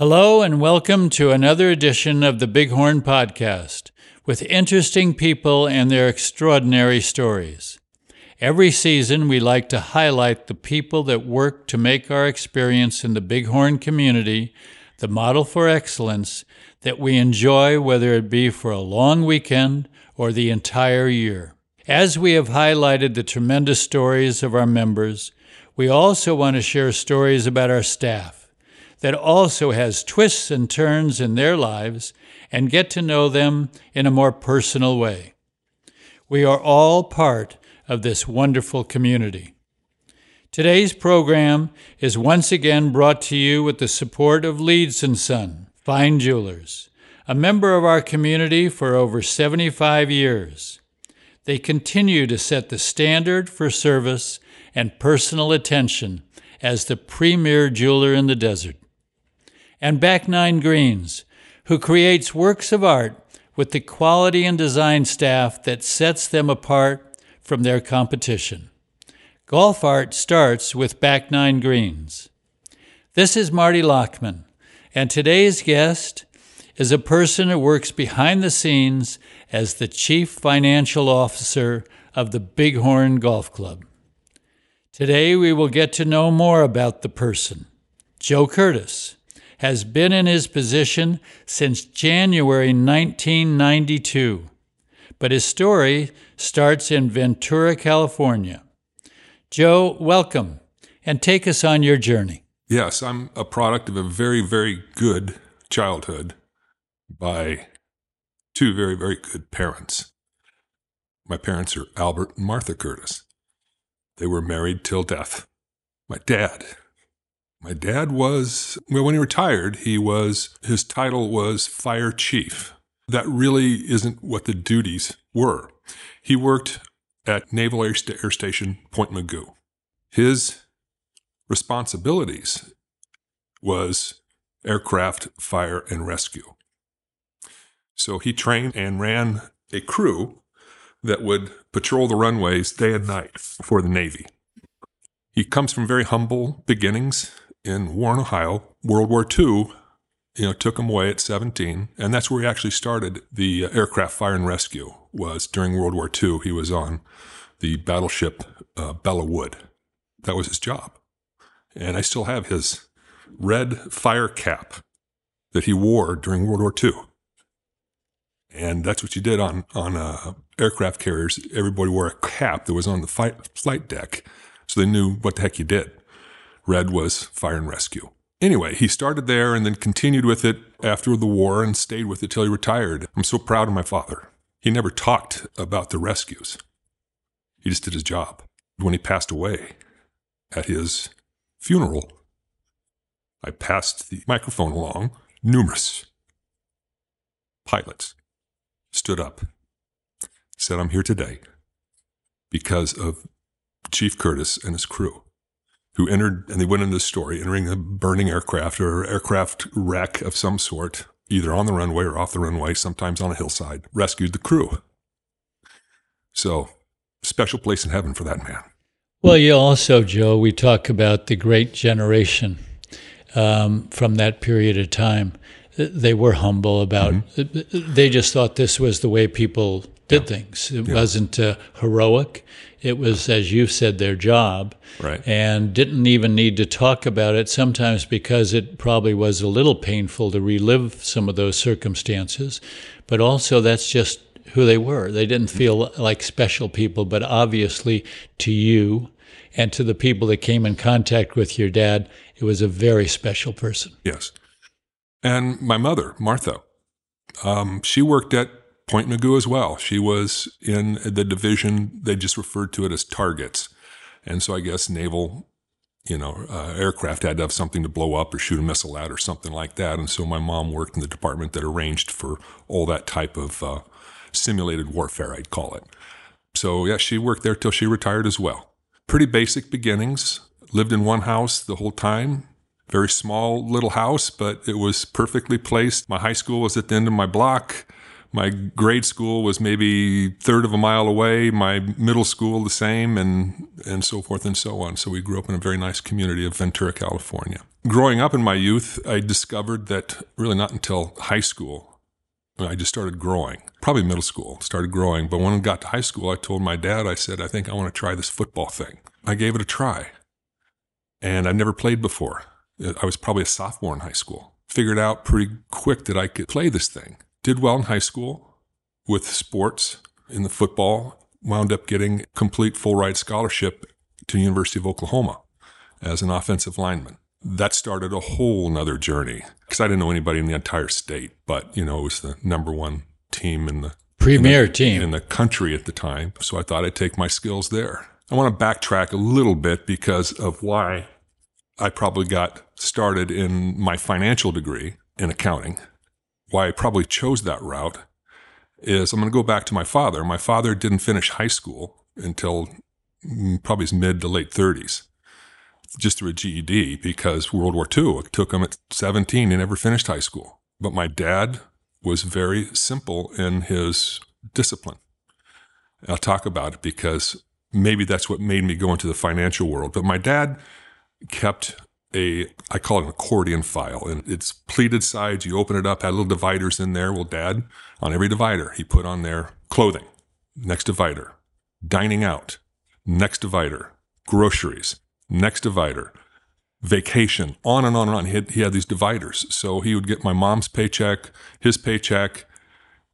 Hello and welcome to another edition of the Bighorn Podcast with interesting people and their extraordinary stories. Every season we like to highlight the people that work to make our experience in the Bighorn community the model for excellence that we enjoy, whether it be for a long weekend or the entire year. As we have highlighted the tremendous stories of our members, we also want to share stories about our staff that also has twists and turns in their lives and get to know them in a more personal way. We are all part of this wonderful community. Today's program is once again brought to you with the support of Leeds and Son, Fine Jewelers, a member of our community for over 75 years. They continue to set the standard for service and personal attention as the premier jeweler in the desert. And Back Nine Greens, who creates works of art with the quality and design staff that sets them apart from their competition. Golf art starts with Back Nine Greens. This is Marty Lockman, and today's guest is a person who works behind the scenes as the Chief Financial Officer of the Bighorn Golf Club. Today we will get to know more about the person. Joe Curtis has been in his position since January 1992, but his story starts in Ventura, California. Joe, welcome, and take us on your journey. Yes, I'm a product of a very, very good childhood by two very, very good parents. My parents are Albert and Martha Curtis. They were married till death. My dad was, well, when he retired, his title was fire chief. That really isn't what the duties were. He worked at Naval Air Station Point Mugu. His responsibilities was aircraft, fire, and rescue. So he trained and ran a crew that would patrol the runways day and night for the Navy. He comes from very humble beginnings in Warren, Ohio. World War II, took him away at 17, and that's where he actually started the aircraft fire and rescue. Was during World War II, he was on the battleship Bella Wood. That was his job, and I still have his red fire cap that he wore during World War II. And that's what you did on aircraft carriers. Everybody wore a cap that was on the flight deck, so they knew what the heck you did. Red was fire and rescue. Anyway, he started there and then continued with it after the war and stayed with it till he retired. I'm so proud of my father. He never talked about the rescues. He just did his job. When he passed away at his funeral, I passed the microphone along. Numerous pilots stood up, said, "I'm here today because of Chief Curtis and his crew," who entered, and they went into the story, entering a burning aircraft or aircraft wreck of some sort, either on the runway or off the runway, sometimes on a hillside, rescued the crew. So, special place in heaven for that man. Well, you also, Joe, we talk about the great generation from that period of time. They were humble about, mm-hmm. They just thought this was the way people did things. It wasn't heroic. It was, as you said, their job, right? And didn't even need to talk about it sometimes because it probably was a little painful to relive some of those circumstances. But also that's just who they were. They didn't feel like special people, but obviously to you and to the people that came in contact with your dad, it was a very special person. Yes. And my mother, Martha, she worked at Point Mugu as well. She was in the division, they just referred to it as targets. And so I guess naval, aircraft had to have something to blow up or shoot a missile at or something like that. And so my mom worked in the department that arranged for all that type of simulated warfare, I'd call it. So yeah, she worked there till she retired as well. Pretty basic beginnings. Lived in one house the whole time. Very small little house, but it was perfectly placed. My high school was at the end of my block. My grade school was maybe a third of a mile away, my middle school the same, and so forth and so on. So we grew up in a very nice community of Ventura, California. Growing up in my youth, I discovered that really not until high school, I just started growing. Probably middle school, started growing. But when I got to high school, I told my dad, I said, I think I want to try this football thing. I gave it a try. And I've never played before. I was probably a sophomore in high school. Figured out pretty quick that I could play this thing. Did well in high school with sports in the football. Wound up getting complete full-ride scholarship to University of Oklahoma as an offensive lineman. That started a whole nother journey because I didn't know anybody in the entire state, but you know, it was the number one team in the premier team in the country at the time. So I thought I'd take my skills there. I want to backtrack a little bit because of why I probably got started in my financial degree in accounting. Why I probably chose that route is I'm going to go back to my father. My father didn't finish high school until probably his mid to late 30s. Just through a GED because World War II took him at 17 and never finished high school. But my dad was very simple in his discipline. I'll talk about it because maybe that's what made me go into the financial world. But my dad kept I call it an accordion file, and it's pleated sides. You open it up, had little dividers in there. Well, Dad, on every divider, he put on there clothing, next divider, dining out, next divider, groceries, next divider, vacation, on and on and on. He had these dividers. So he would get my mom's paycheck, his paycheck,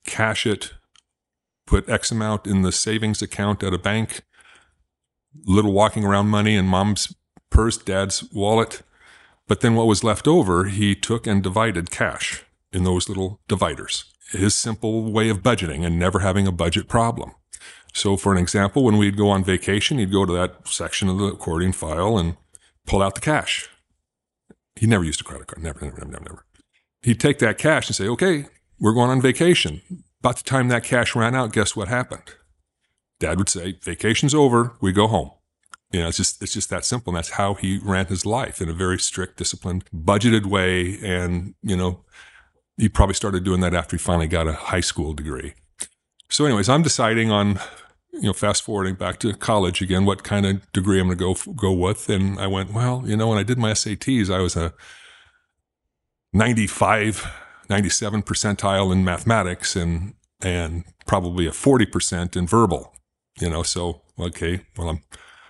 cash it, put X amount in the savings account at a bank, little walking around money in mom's purse, dad's wallet. But then what was left over, he took and divided cash in those little dividers. His simple way of budgeting and never having a budget problem. So for an example, when we'd go on vacation, he'd go to that section of the accordion file and pull out the cash. He never used a credit card. Never. He'd take that cash and say, okay, we're going on vacation. About the time that cash ran out, guess what happened? Dad would say, vacation's over. We go home. You know, it's just that simple. And that's how he ran his life in a very strict, disciplined, budgeted way. And, you know, he probably started doing that after he finally got a high school degree. So anyways, I'm deciding on, you know, fast forwarding back to college again, what kind of degree I'm going to go with. And I went, well, you know, when I did my SATs, I was a 95, 97 percentile in mathematics and probably a 40% in verbal, you know. So, okay, well, I'm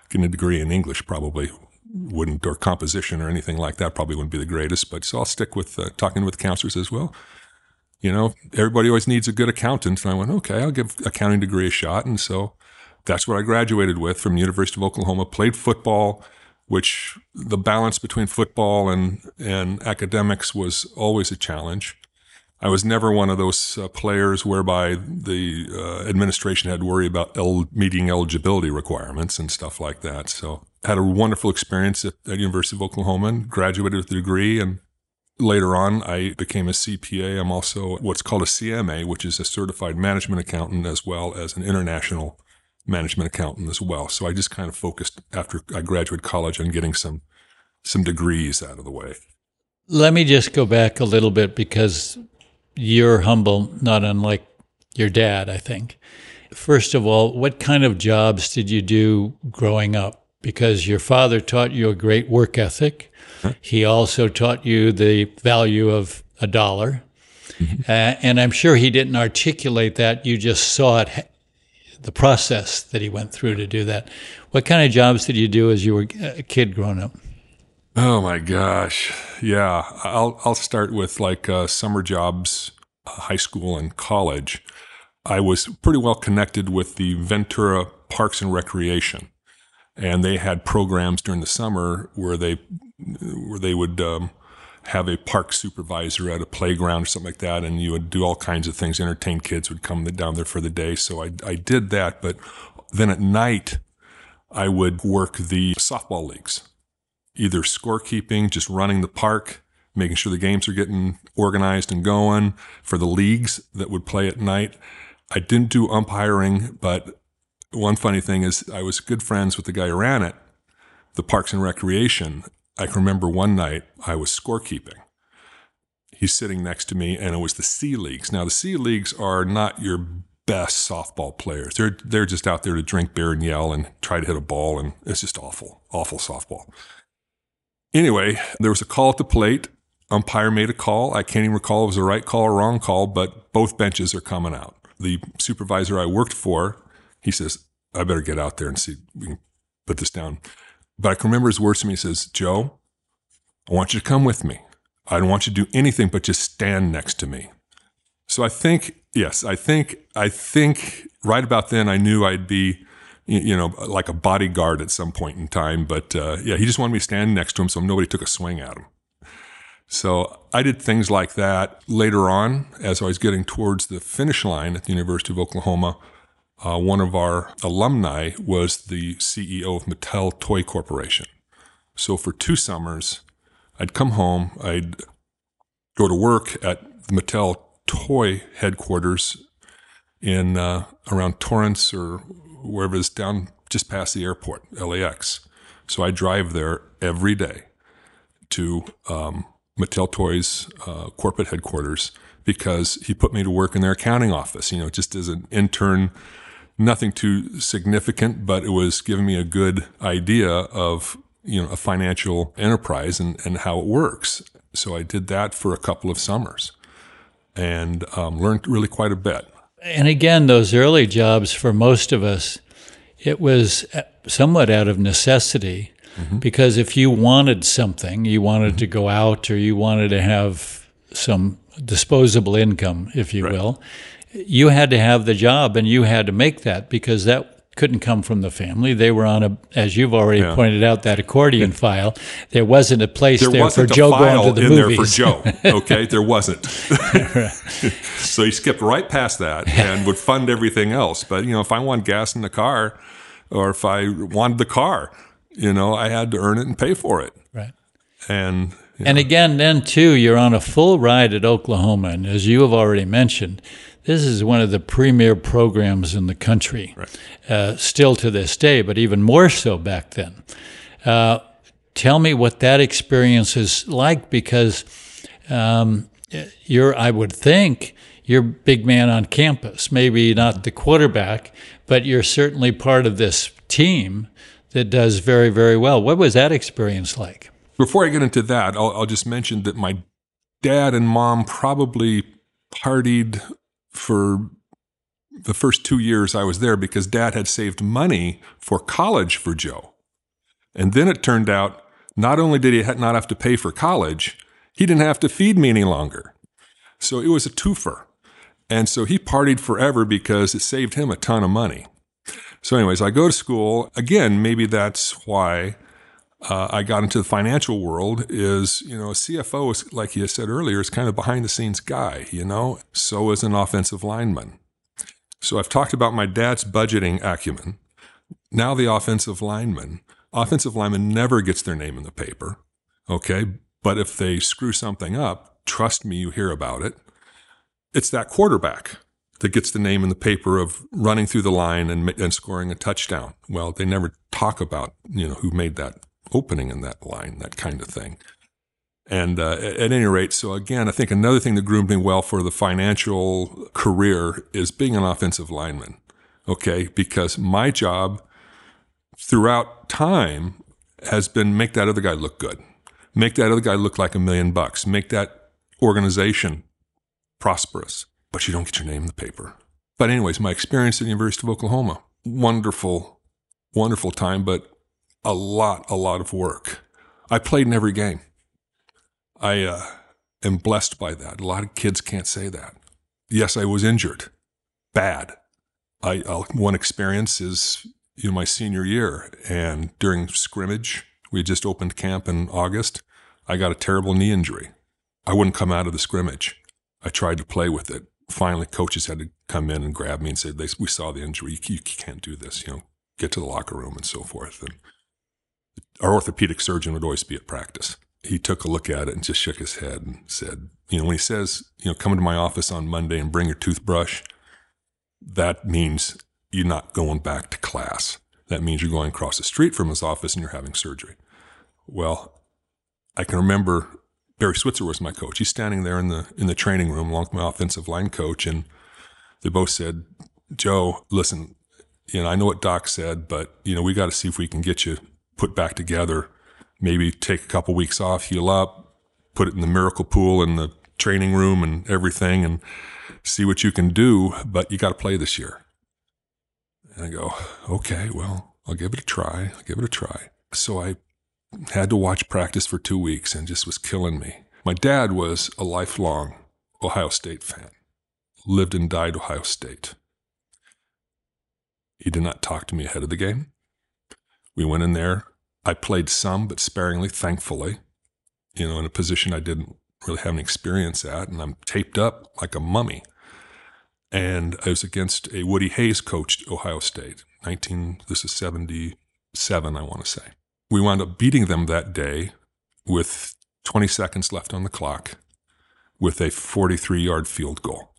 getting a degree in English probably wouldn't, or composition or anything like that probably wouldn't be the greatest. But so I'll stick with talking with counselors as well. You know, everybody always needs a good accountant. And I went, okay, I'll give accounting degree a shot. And so that's what I graduated with from University of Oklahoma, played football, which the balance between football and academics was always a challenge. I was never one of those players whereby the administration had to worry about meeting eligibility requirements and stuff like that. So had a wonderful experience at University of Oklahoma and graduated with a degree. And later on, I became a CPA. I'm also what's called a CMA, which is a certified management accountant, as well as an international management accountant as well. So I just kind of focused after I graduated college on getting some degrees out of the way. Let me just go back a little bit because you're humble, not unlike your dad, I think. First of all, what kind of jobs did you do growing up? Because your father taught you a great work ethic. Huh? He also taught you the value of a dollar. Mm-hmm. And I'm sure he didn't articulate that. You just saw it, the process that he went through to do that. What kind of jobs did you do as you were a kid growing up? Oh, my gosh. Yeah. I'll start with like summer jobs, high school and college. I was pretty well connected with the Ventura Parks and Recreation. And they had programs during the summer where they would have a park supervisor at a playground or something like that, and you would do all kinds of things. Entertain kids would come down there for the day, so I did that. But then at night, I would work the softball leagues, either scorekeeping, just running the park, making sure the games are getting organized and going for the leagues that would play at night. I didn't do umpiring, but one funny thing is I was good friends with the guy who ran it, the Parks and Recreation. I can remember one night I was scorekeeping. He He's sitting next to me, and it was the C Leagues. Now, the C Leagues are not your best softball players. They're just out there to drink beer and yell and try to hit a ball, and it's just awful softball. Anyway, there was a call at the plate. Umpire made a call. I can't even recall if it was the right call or wrong call, but both benches are coming out. The supervisor I worked for, he says, I better get out there and see if we can put this down. But I can remember his words to me. He says, Joe, I want you to come with me. I don't want you to do anything but just stand next to me. So I think, yes, I think right about then I knew I'd be, you know, like a bodyguard at some point in time. But yeah, he just wanted me to stand next to him so nobody took a swing at him. So I did things like that. Later on, as I was getting towards the finish line at the University of Oklahoma, one of our alumni was the CEO of Mattel Toy Corporation. So for 2 summers, I'd come home, I'd go to work at the Mattel Toy headquarters in around Torrance or wherever it's down just past the airport, LAX. So I drive there every day to Mattel Toys corporate headquarters because he put me to work in their accounting office, you know, just as an intern. Nothing too significant, but it was giving me a good idea of, you know, a financial enterprise and how it works. So I did that for a couple of summers and learned really quite a bit. And again, those early jobs for most of us, it was somewhat out of necessity mm-hmm. because if you wanted something, you wanted mm-hmm. to go out or you wanted to have some disposable income, if you right. will, you had to have the job and you had to make that because that couldn't come from the family. They were on a, as you've already yeah. pointed out, that accordion yeah. file. There wasn't a place there for Joe going to the movies. There wasn't a file in there for Joe, okay? There wasn't. So he skipped right past that and would fund everything else. But, you know, if I wanted gas in the car or if I wanted the car, you know, I had to earn it and pay for it. Right. And... Yeah. And again, then, too, you're on a full ride at Oklahoma. And as you have already mentioned, this is one of the premier programs in the country, right. Still to this day, but even more so back then. Tell me what that experience is like, because I would think, you're big man on campus. Maybe not the quarterback, but you're certainly part of this team that does very, very well. What was that experience like? Before I get into that, I'll just mention that my dad and mom probably partied for the first 2 years I was there because dad had saved money for college for Joe. And then it turned out not only did he not have to pay for college, he didn't have to feed me any longer. So it was a twofer. And so he partied forever because it saved him a ton of money. So anyways, I go to school. Again, maybe that's why... I got into the financial world is, you know, a CFO is, like you said earlier, is kind of behind the scenes guy, you know, so is an offensive lineman. So I've talked about my dad's budgeting acumen. Now the offensive lineman never gets their name in the paper. Okay. But if they screw something up, trust me, you hear about it. It's that quarterback that gets the name in the paper of running through the line and scoring a touchdown. Well, they never talk about, you know, who made that opening in that line, that kind of thing. And at any rate, so again, I think another thing that groomed me well for the financial career is being an offensive lineman, okay? Because my job throughout time has been make that other guy look good, make that other guy look like $1 million, make that organization prosperous, but you don't get your name in the paper. But anyways, my experience at the University of Oklahoma, wonderful time, but a lot of work. I played in every game. I am blessed by that. A lot of kids can't say that. Yes, I was injured. Bad. One experience is, you know, my senior year. And during scrimmage, we had just opened camp in August. I got a terrible knee injury. I wouldn't come out of the scrimmage. I tried to play with it. Finally, coaches had to come in and grab me and say, we saw the injury. You can't do this. You know, get to the locker room and so forth. And our orthopedic surgeon would always be at practice. He took a look at it and just shook his head and said, you know, when he says, you know, come into my office on Monday and bring your toothbrush, that means you're not going back to class. That means you're going across the street from his office and you're having surgery. Well, I can remember Barry Switzer was my coach. He's standing there in the training room along with my offensive line coach, and they both said, Joe, listen, you know, I know what Doc said, but, you know, we got to see if we can get you put back together. Maybe take a couple weeks off, heal up, put it in the miracle pool in the training room and everything and see what you can do, but you got to play this year. And I go, okay, well, I'll give it a try. So I had to watch practice for 2 weeks and just was killing me. My dad was a lifelong Ohio State fan, lived and died Ohio State. He did not talk to me ahead of the game. We went in there. I played some, but sparingly, thankfully, you know, in a position I didn't really have any experience at, and I'm taped up like a mummy. And I was against a Woody Hayes coached Ohio State, this is 77, I want to say. We wound up beating them that day with 20 seconds left on the clock with a 43-yard field goal.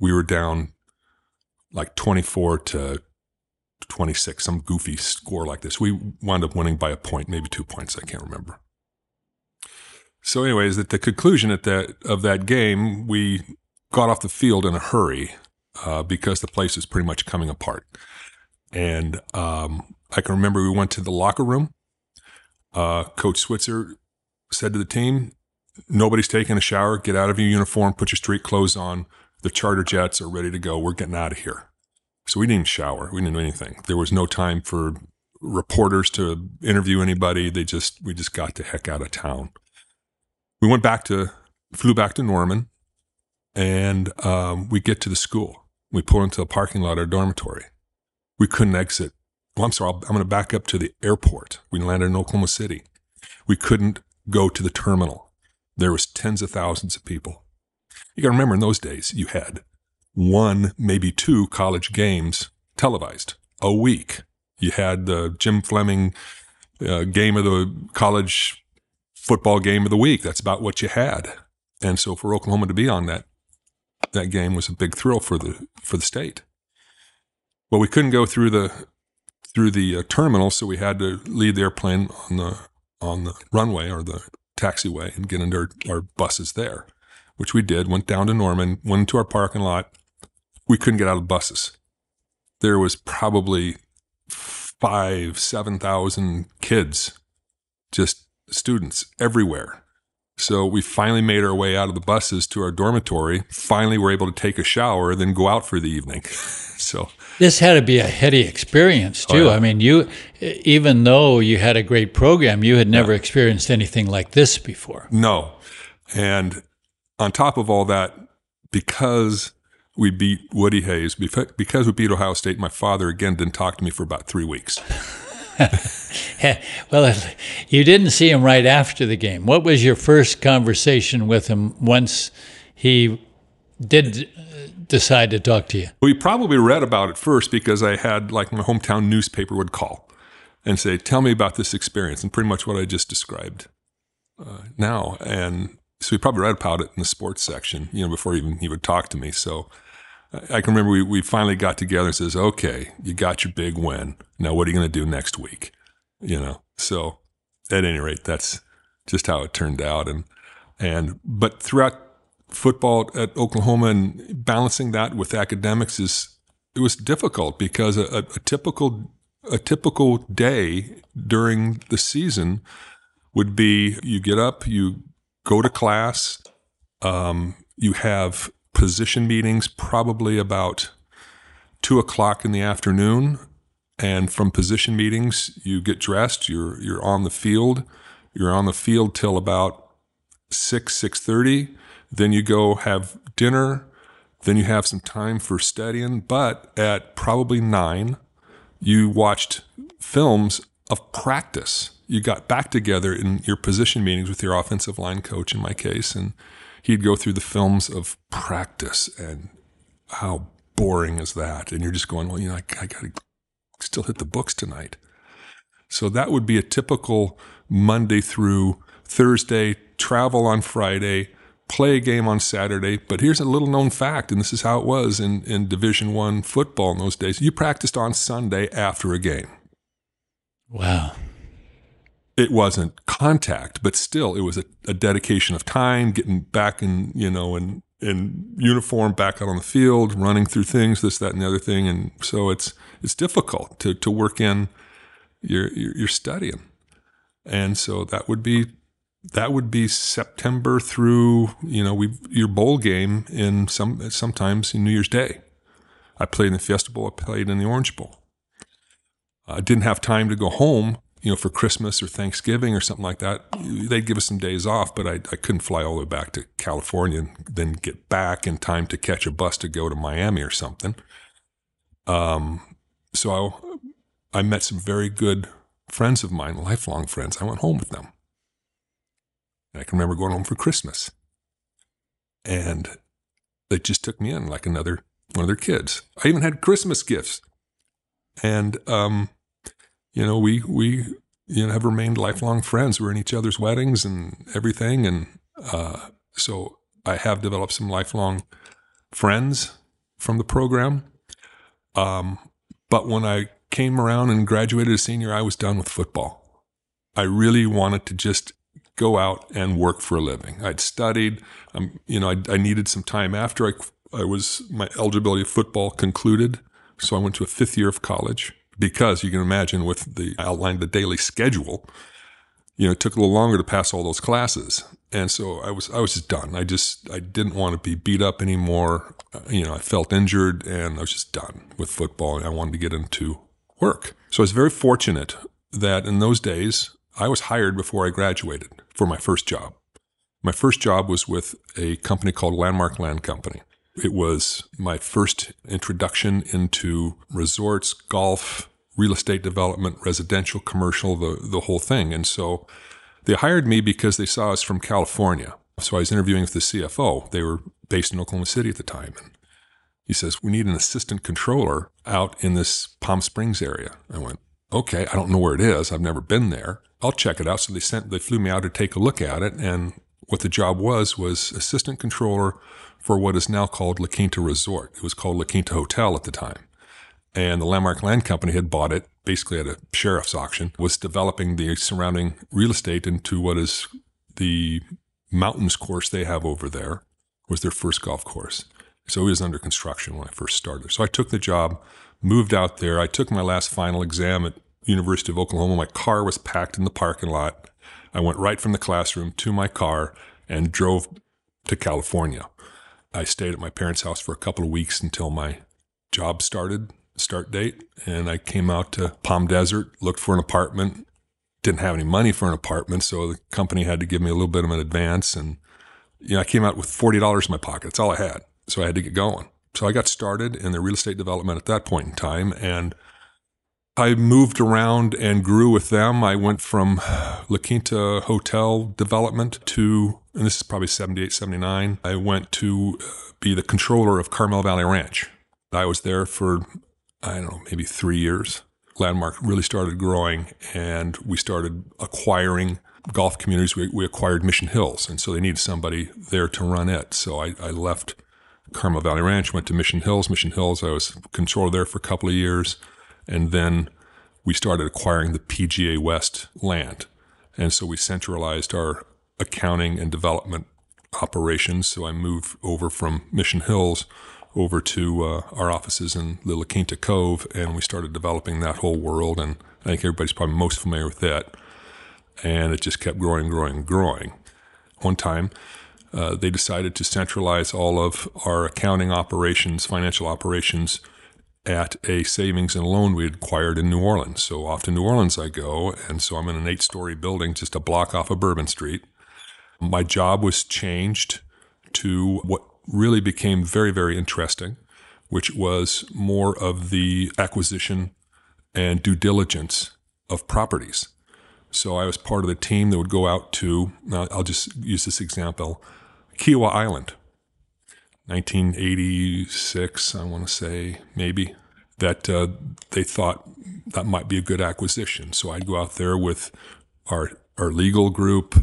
We were down like 24-26, some goofy score like this. We wound up winning by a point, maybe 2 points. I can't remember. So anyways, at the conclusion of that game, we got off the field in a hurry because the place was pretty much coming apart. And I can remember we went to the locker room. Coach Switzer said to the team, nobody's taking a shower. Get out of your uniform. Put your street clothes on. The charter jets are ready to go. We're getting out of here. So we didn't shower. We didn't do anything. There was no time for reporters to interview anybody. We just got the heck out of town. We flew back to Norman, and we get to the school. We pull into the parking lot of our dormitory. We couldn't exit. Well, I'm sorry. I'm going to back up to the airport. We landed in Oklahoma City. We couldn't go to the terminal. There was tens of thousands of people. You got to remember, in those days, you had one, maybe two college games televised a week. You had the Jim Fleming game of the college football game of the week. That's about what you had. And so for Oklahoma to be on that game was a big thrill for the state. Well, we couldn't go through the terminal, so we had to leave the airplane on the runway or the taxiway and get into our buses there, which we did. Went down to Norman, went into our parking lot. We couldn't get out of the buses. There was probably 7,000 kids, just students everywhere. So we finally made our way out of the buses to our dormitory. Finally, were able to take a shower, then go out for the evening. So this had to be a heady experience too. Oh, yeah. I mean, even though you had a great program, you had never experienced anything like this before. No, and on top of all that, because we beat Woody Hayes, because we beat Ohio State, my father again didn't talk to me for about 3 weeks. Well, you didn't see him right after the game. What was your first conversation with him once he did decide to talk to you? We probably read about it first because I had, like, my hometown newspaper would call and say, tell me about this experience, and pretty much what I just described now. And so we probably read about it in the sports section, you know, before even he would talk to me. So I can remember we finally got together and says, okay, you got your big win. Now, what are you going to do next week? You know, so at any rate, that's just how it turned out. But throughout football at Oklahoma and balancing that with academics it was difficult because a typical day during the season would be you get up, you go to class, you have position meetings probably about 2:00 in the afternoon. And from position meetings, you get dressed, you're on the field. You're on the field till about 6:30. Then you go have dinner. Then you have some time for studying. But at probably 9, you watched films of practice. You got back together in your position meetings with your offensive line coach, in my case, and he'd go through the films of practice, and how boring is that? And you're just going, well, you know, I got to still hit the books tonight. So that would be a typical Monday through Thursday, travel on Friday, play a game on Saturday. But here's a little known fact, and this is how it was in Division I football in those days. You practiced on Sunday after a game. Wow. It wasn't contact, but still it was a dedication of time, getting back in, you know, in uniform, back out on the field, running through things, this, that, and the other thing. And so it's difficult to work in your studying. And so that would be September through, you know, your bowl game in sometimes in New Year's Day. I played in the Fiesta Bowl. I played in the Orange Bowl. I didn't have time to go home, you know, for Christmas or Thanksgiving or something like that. They'd give us some days off, but I couldn't fly all the way back to California and then get back in time to catch a bus to go to Miami or something. So I met some very good friends of mine, lifelong friends. I went home with them. And I can remember going home for Christmas. And they just took me in like another one of their kids. I even had Christmas gifts. And, you know, we have remained lifelong friends. We're in each other's weddings and everything. And so I have developed some lifelong friends from the program. But when I came around and graduated as senior, I was done with football. I really wanted to just go out and work for a living. I'd studied. I needed some time after my eligibility of football concluded. So I went to a fifth year of college because you can imagine with the outline of the daily schedule, you know, it took a little longer to pass all those classes. And so I was just done. I didn't want to be beat up anymore. You know, I felt injured and I was just done with football and I wanted to get into work. So I was very fortunate that in those days I was hired before I graduated for my first job. My first job was with a company called Landmark Land Company. It was my first introduction into resorts, golf, real estate development, residential, commercial, the whole thing. And so they hired me because they saw us from California. So I was interviewing with the CFO. They were based in Oklahoma City at the time. And he says, we need an assistant controller out in this Palm Springs area. I went, okay, I don't know where it is. I've never been there. I'll check it out. So they flew me out to take a look at it. And what the job was assistant controller for what is now called La Quinta Resort. It was called La Quinta Hotel at the time. And the Landmark Land Company had bought it, basically at a sheriff's auction, was developing the surrounding real estate into what is the mountains course they have over there, was their first golf course. So it was under construction when I first started. So I took the job, moved out there. I took my last final exam at University of Oklahoma. My car was packed in the parking lot. I went right from the classroom to my car and drove to California. I stayed at my parents' house for a couple of weeks until my job start date, and I came out to Palm Desert, looked for an apartment, didn't have any money for an apartment, so the company had to give me a little bit of an advance, and you know, I came out with $40 in my pocket. That's all I had, so I had to get going. So I got started in the real estate development at that point in time, and I moved around and grew with them. I went from La Quinta Hotel development to, and this is probably 78, 79, I went to be the controller of Carmel Valley Ranch. I was there for, I don't know, maybe 3 years. Landmark really started growing and we started acquiring golf communities. We acquired Mission Hills, and so they needed somebody there to run it. So I left Carmel Valley Ranch, went to Mission Hills. Mission Hills, I was controller there for a couple of years. And then we started acquiring the PGA West land. And so we centralized our accounting and development operations. So I moved over from Mission Hills over to our offices in La Quinta Cove, and we started developing that whole world. And I think everybody's probably most familiar with that. And it just kept growing, growing, growing. One time, they decided to centralize all of our accounting operations, financial operations, at a savings and loan we had acquired in New Orleans. So off to New Orleans I go, and so I'm in an 8-story building just a block off of Bourbon Street. My job was changed to what really became very, very interesting, which was more of the acquisition and due diligence of properties. So I was part of the team that would go out to, I'll just use this example, Kiawah Island. 1986, I want to say, maybe, that they thought that might be a good acquisition. So I'd go out there with our legal group,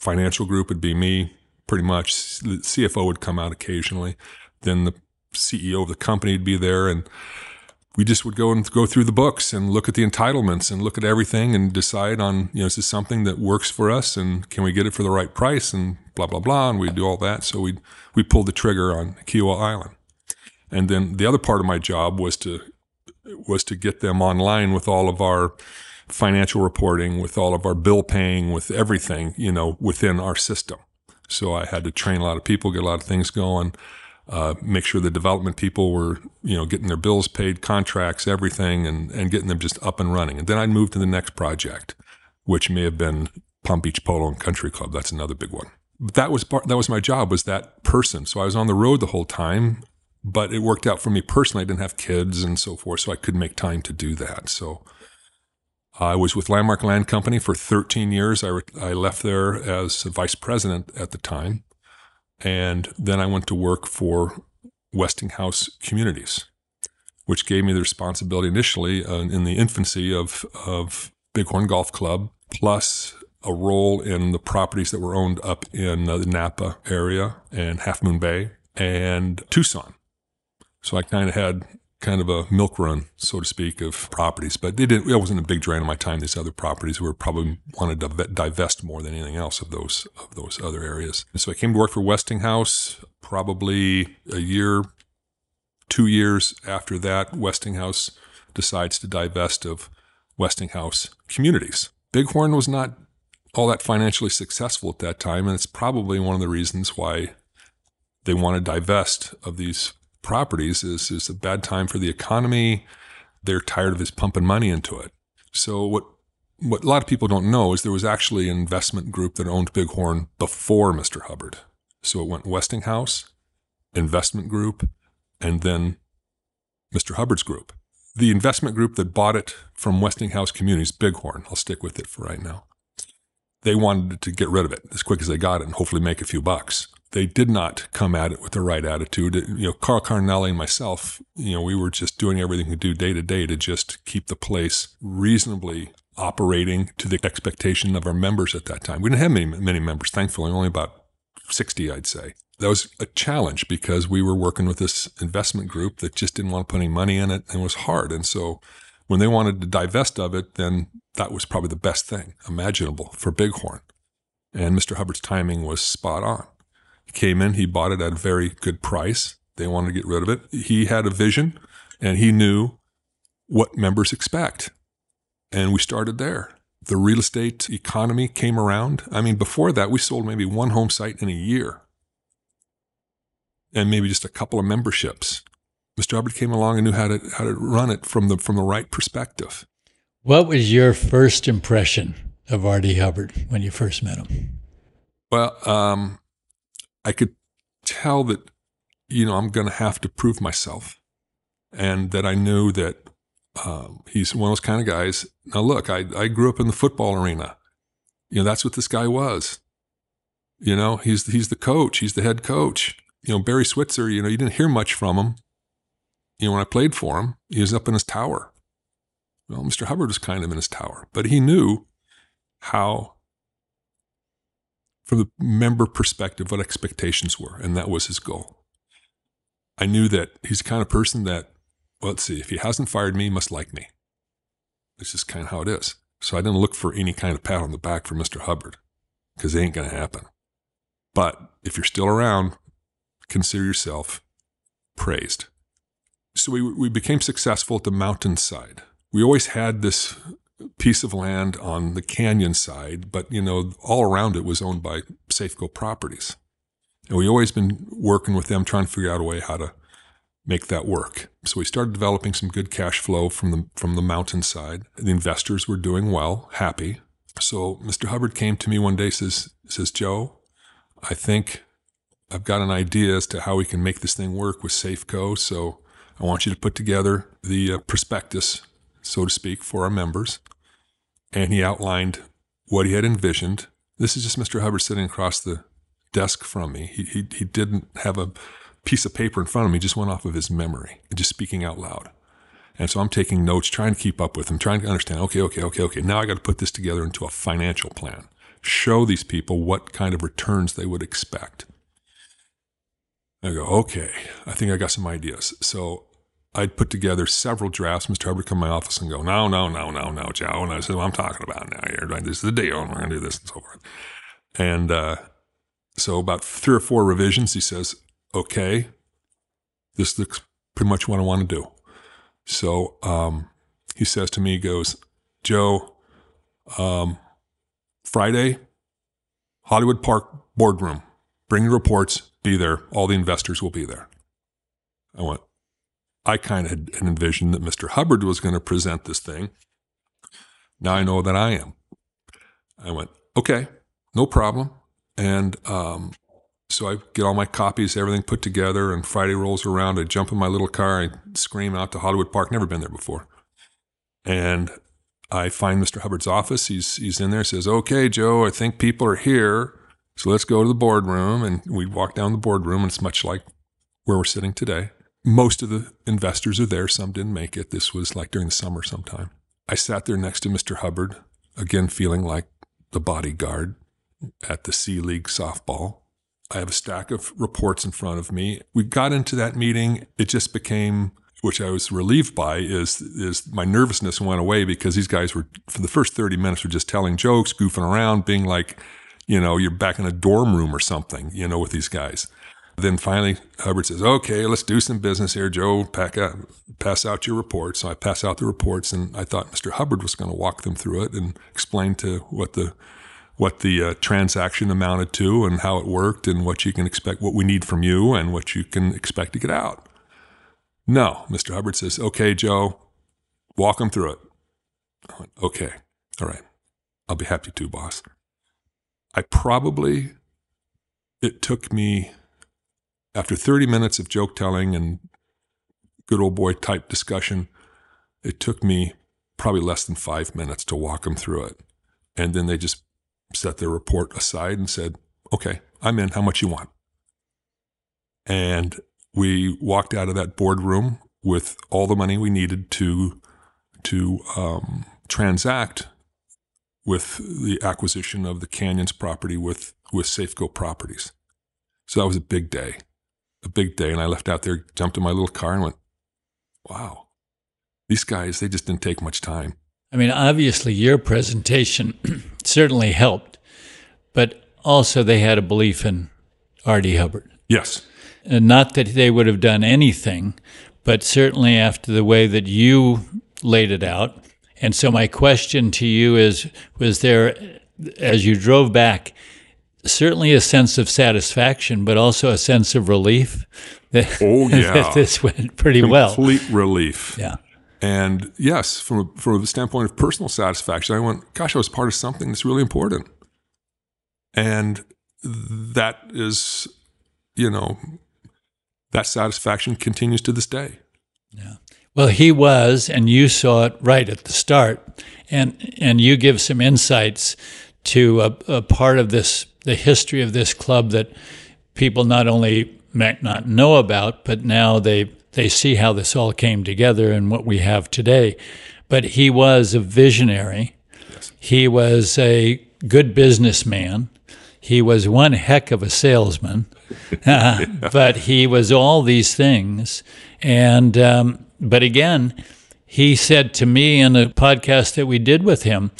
financial group would be me, pretty much. The CFO would come out occasionally. Then the CEO of the company would be there, and we just would go and go through the books and look at the entitlements and look at everything and decide on, you know, is this something that works for us and can we get it for the right price and blah, blah, blah. And we'd do all that. So we pulled the trigger on Kiawah Island. And then the other part of my job was to get them online with all of our financial reporting, with all of our bill paying, with everything, you know, within our system. So I had to train a lot of people, get a lot of things going, make sure the development people were, you know, getting their bills paid, contracts, everything, and getting them just up and running. And then I'd move to the next project, which may have been Palm Beach Polo and Country Club. That's another big one. But that was my job, was that person. So I was on the road the whole time, but it worked out for me personally. I didn't have kids and so forth, so I could make time to do that. So I was with Landmark Land Company for 13 years. I left there as vice president at the time. And then I went to work for Westinghouse Communities, which gave me the responsibility initially in the infancy of Bighorn Golf Club, plus a role in the properties that were owned up in the Napa area and Half Moon Bay and Tucson. So I kind of had kind of a milk run, so to speak, of properties. But it wasn't a big drain on my time. These other properties were probably wanted to divest more than anything else of those other areas. And so I came to work for Westinghouse probably a year, 2 years after that. Westinghouse decides to divest of Westinghouse Communities. Bighorn was not all that financially successful at that time, and it's probably one of the reasons why they want to divest of these properties is a bad time for the economy. They're tired of his pumping money into it. So what a lot of people don't know is there was actually an investment group that owned Bighorn before Mr. Hubbard. So it went Westinghouse, investment group, and then Mr. Hubbard's group. The investment group that bought it from Westinghouse Communities, Bighorn, I'll stick with it for right now, they wanted to get rid of it as quick as they got it and hopefully make a few bucks. They did not come at it with the right attitude. You know, Carl Carnelli and myself, you know, we were just doing everything we do day to day to just keep the place reasonably operating to the expectation of our members at that time. We didn't have many members, thankfully, only about 60, I'd say. That was a challenge because we were working with this investment group that just didn't want to put any money in it, and it was hard. And so when they wanted to divest of it, then that was probably the best thing imaginable for Bighorn. And Mr. Hubbard's timing was spot on. He came in, he bought it at a very good price. They wanted to get rid of it. He had a vision and he knew what members expect. And we started there. The real estate economy came around. I mean, before that, we sold maybe one home site in a year and maybe just a couple of memberships. Mr. Hubbard came along and knew how to run it from the right perspective. What was your first impression of R.D. Hubbard when you first met him? Well, I could tell that, you know, I'm going to have to prove myself, and that I knew that he's one of those kind of guys. Now, look, I grew up in the football arena. You know, that's what this guy was. You know, he's the coach. He's the head coach. You know, Barry Switzer, you know, you didn't hear much from him. You know, when I played for him, he was up in his tower. Well, Mr. Hubbard was kind of in his tower, but he knew how, from the member perspective, what expectations were, and that was his goal. I knew that he's the kind of person that, well, let's see, if he hasn't fired me, he must like me. It's just kind of how it is. So I didn't look for any kind of pat on the back from Mr. Hubbard, because it ain't going to happen. But if you're still around, consider yourself praised. So we became successful at the mountainside. We always had this piece of land on the canyon side, but, you know, all around it was owned by Safeco Properties. And we always been working with them, trying to figure out a way how to make that work. So we started developing some good cash flow from the mountainside. The investors were doing well, happy. So Mr. Hubbard came to me one day, says, Joe, I think I've got an idea as to how we can make this thing work with Safeco. So I want you to put together the prospectus, so to speak, for our members. And he outlined what he had envisioned. This is just Mr. Hubbard sitting across the desk from me. He didn't have a piece of paper in front of him. He just went off of his memory and just speaking out loud. And so I'm taking notes, trying to keep up with him, trying to understand, okay. Now I got to put this together into a financial plan. Show these people what kind of returns they would expect. I go, okay, I think I got some ideas. So I'd put together several drafts. Mr. Hubbard come to my office and go, no, Joe. And I said, well, I'm talking about now here. Right? This is the deal. And we're going to do this and so forth. And so about 3 or 4 revisions, he says, okay, this looks pretty much what I want to do. So he says to me, he goes, Joe, Friday, Hollywood Park boardroom, bring the reports, be there. All the investors will be there. I went, I kind of had envisioned that Mr. Hubbard was going to present this thing. Now I know that I am. I went, okay, no problem. And so I get all my copies, everything put together, and Friday rolls around. I jump in my little car. I scream out to Hollywood Park. Never been there before. And I find Mr. Hubbard's office. He's in there, says, okay, Joe, I think people are here. So let's go to the boardroom. And we walk down the boardroom, and it's much like where we're sitting today. Most of the investors are there. Some didn't make it. This was like during the summer sometime. I sat there next to Mr. Hubbard, again feeling like the bodyguard at the C League softball. I have a stack of reports in front of me. We got into that meeting. It just became, which I was relieved by, is my nervousness went away because these guys were, for the first 30 minutes, were just telling jokes, goofing around, being like, you know, you're back in a dorm room or something, you know, with these guys. Then finally, Hubbard says, okay, let's do some business here, Joe. Pass out your reports. So I pass out the reports, and I thought Mr. Hubbard was going to walk them through it and explain to what the transaction amounted to and how it worked and what you can expect, what we need from you and what you can expect to get out. No, Mr. Hubbard says, okay, Joe, walk them through it. I went, okay, all right. I'll be happy to, boss. It took me, after 30 minutes of joke telling and good old boy type discussion, it took me probably less than 5 minutes to walk them through it. And then they just set their report aside and said, okay, I'm in, how much you want? And we walked out of that boardroom with all the money we needed to transact with the acquisition of the Canyons property with Safeco Properties. So that was a big day. And I left out there, jumped in my little car and went, wow, these guys, they just didn't take much time. I mean, obviously your presentation certainly helped, but also they had a belief in R.D. Hubbard. Yes. And not that they would have done anything, but certainly after the way that you laid it out. And so my question to you is, was there, as you drove back, certainly a sense of satisfaction, but also a sense of relief that, that this went pretty well. Complete relief. Yeah. And yes, from a standpoint of personal satisfaction, I went, gosh, I was part of something that's really important. And that is, you know, that satisfaction continues to this day. Yeah. Well, he was, and you saw it right at the start. And you give some insights to a part of this, the history of this club that people not only might not know about, but now they see how this all came together and what we have today. But he was a visionary. Yes. He was a good businessman. He was one heck of a salesman. But he was all these things. And but again, he said to me in a podcast that we did with him,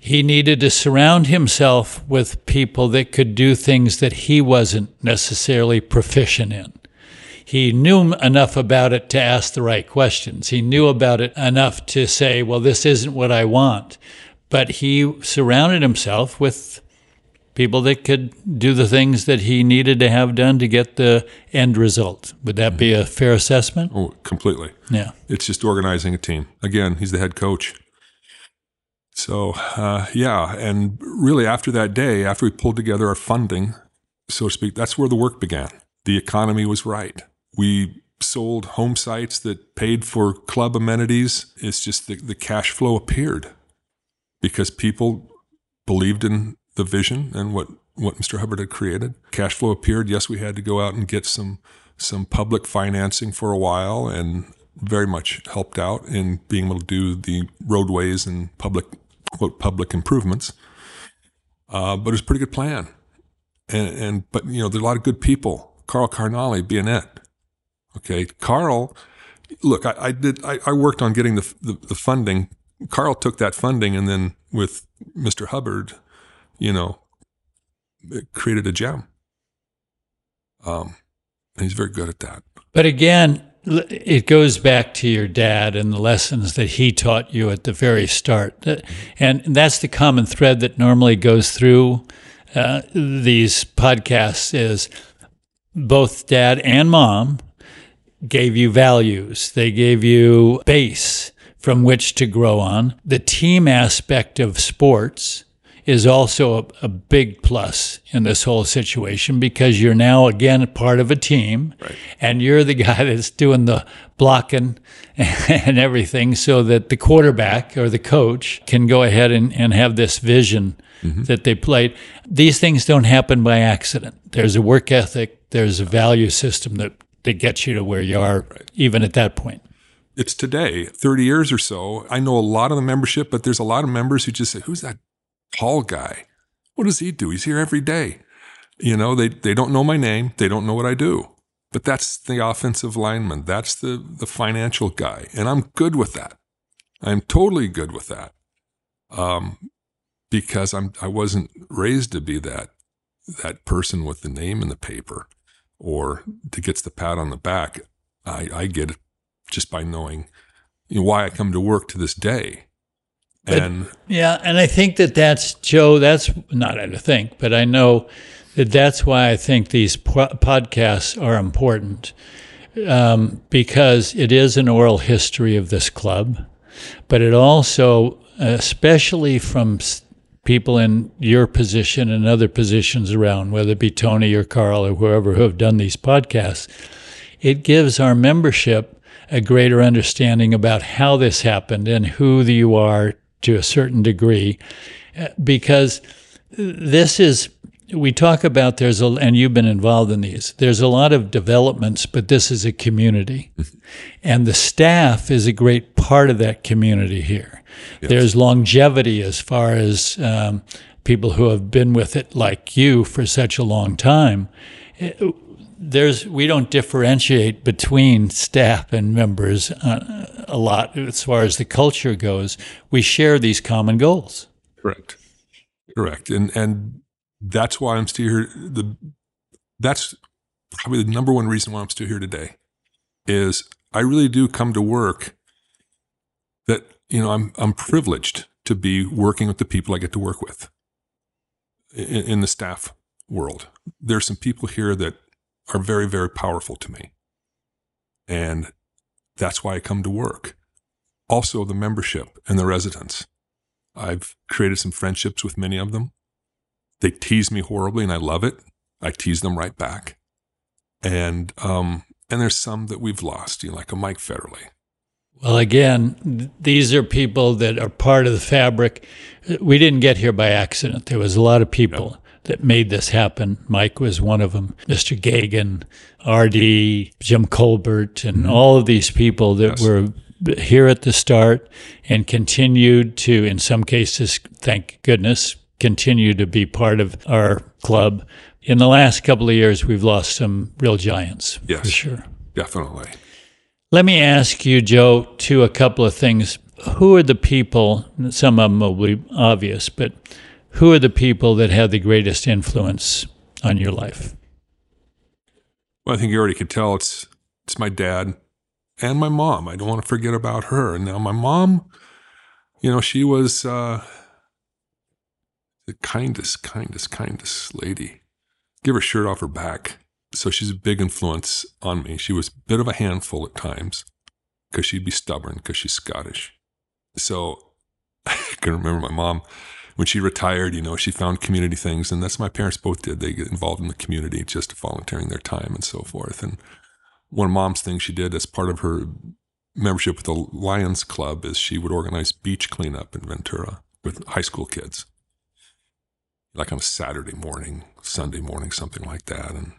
he needed to surround himself with people that could do things that he wasn't necessarily proficient in. He knew enough about it to ask the right questions. He knew about it enough to say, well, this isn't what I want. But he surrounded himself with people that could do the things that he needed to have done to get the end result. Would that be a fair assessment? Oh, completely. Yeah. It's just organizing a team. Again, he's the head coach. So, yeah, and really after that day, after we pulled together our funding, so to speak, that's where the work began. The economy was right. We sold home sites that paid for club amenities. It's just the cash flow appeared because people believed in the vision and what Mr. Hubbard had created. Cash flow appeared. Yes, we had to go out and get some public financing for a while and very much helped out in being able to do the roadways and public improvements, but it was a pretty good plan. But you know, there's a lot of good people. Carl Carnelli being it. Okay, Carl look, I worked on getting the funding. Carl took that funding, and then with Mr. Hubbard, you know, it created a gem. And he's very good at that. But again, it goes back to your dad and the lessons that he taught you at the very start. And that's the common thread that normally goes through these podcasts is both dad and mom gave you values. They gave you base from which to grow on. The team aspect of sports is also a big plus in this whole situation because you're now, again, part of a team, right, and you're the guy that's doing the blocking and everything so that the quarterback or the coach can go ahead and have this vision mm-hmm. that they played. These things don't happen by accident. There's a work ethic. There's a value system that gets you to where you are, right, even at that point. It's today, 30 years or so. I know a lot of the membership, but there's a lot of members who just say, who's that tall guy? What does he do? He's here every day. You know, they don't know my name. They don't know what I do. But that's the offensive lineman. That's the financial guy. And I'm good with that. I'm totally good with that. Because I wasn't raised to be that person with the name in the paper or to get the pat on the back. I get it just by knowing, you know, why I come to work to this day. And I think that's, Joe, that's not I think, but I know that's why I think these podcasts are important, because it is an oral history of this club, but it also, especially from people in your position and other positions around, whether it be Tony or Carl or whoever who have done these podcasts, it gives our membership a greater understanding about how this happened and who you are to a certain degree, because this is, we talk about and you've been involved in these, there's a lot of developments, but this is a community. And the staff is a great part of that community here. Yes. There's longevity as far as people who have been with it like you for such a long time. We don't differentiate between staff and members a lot as far as the culture goes. We share these common goals. Correct. And that's why I'm still here. That's probably the number one reason why I'm still here today is I really do come to work that, you know, I'm privileged to be working with the people I get to work with in the staff world. There's some people here that are very, very powerful to me. And that's why I come to work. Also, the membership and the residents. I've created some friendships with many of them. They tease me horribly, and I love it. I tease them right back. And there's some that we've lost, you know, like a Mike Federley. Well, again, these are people that are part of the fabric. We didn't get here by accident. There was a lot of people that made this happen. Mike was one of them. Mr. Gagan, R.D., Jim Colbert, and all of these people that were here at the start and continued to, in some cases, thank goodness, continue to be part of our club. In the last couple of years, we've lost some real giants, for sure. Definitely. Let me ask you, Joe, a couple of things. Who are the people, some of them will be obvious, but who are the people that had the greatest influence on your life? Well, I think you already could tell it's my dad and my mom. I don't want to forget about her. And now my mom, you know, she was the kindest lady. Give her shirt off her back. So she's a big influence on me. She was a bit of a handful at times because she'd be stubborn because she's Scottish. So I can remember my mom. When she retired, you know, she found community things, and that's what my parents both did. They get involved in the community just volunteering their time and so forth. And one of Mom's things she did as part of her membership with the Lions Club is she would organize beach cleanup in Ventura with high school kids, like on a Saturday morning, Sunday morning, something like that. And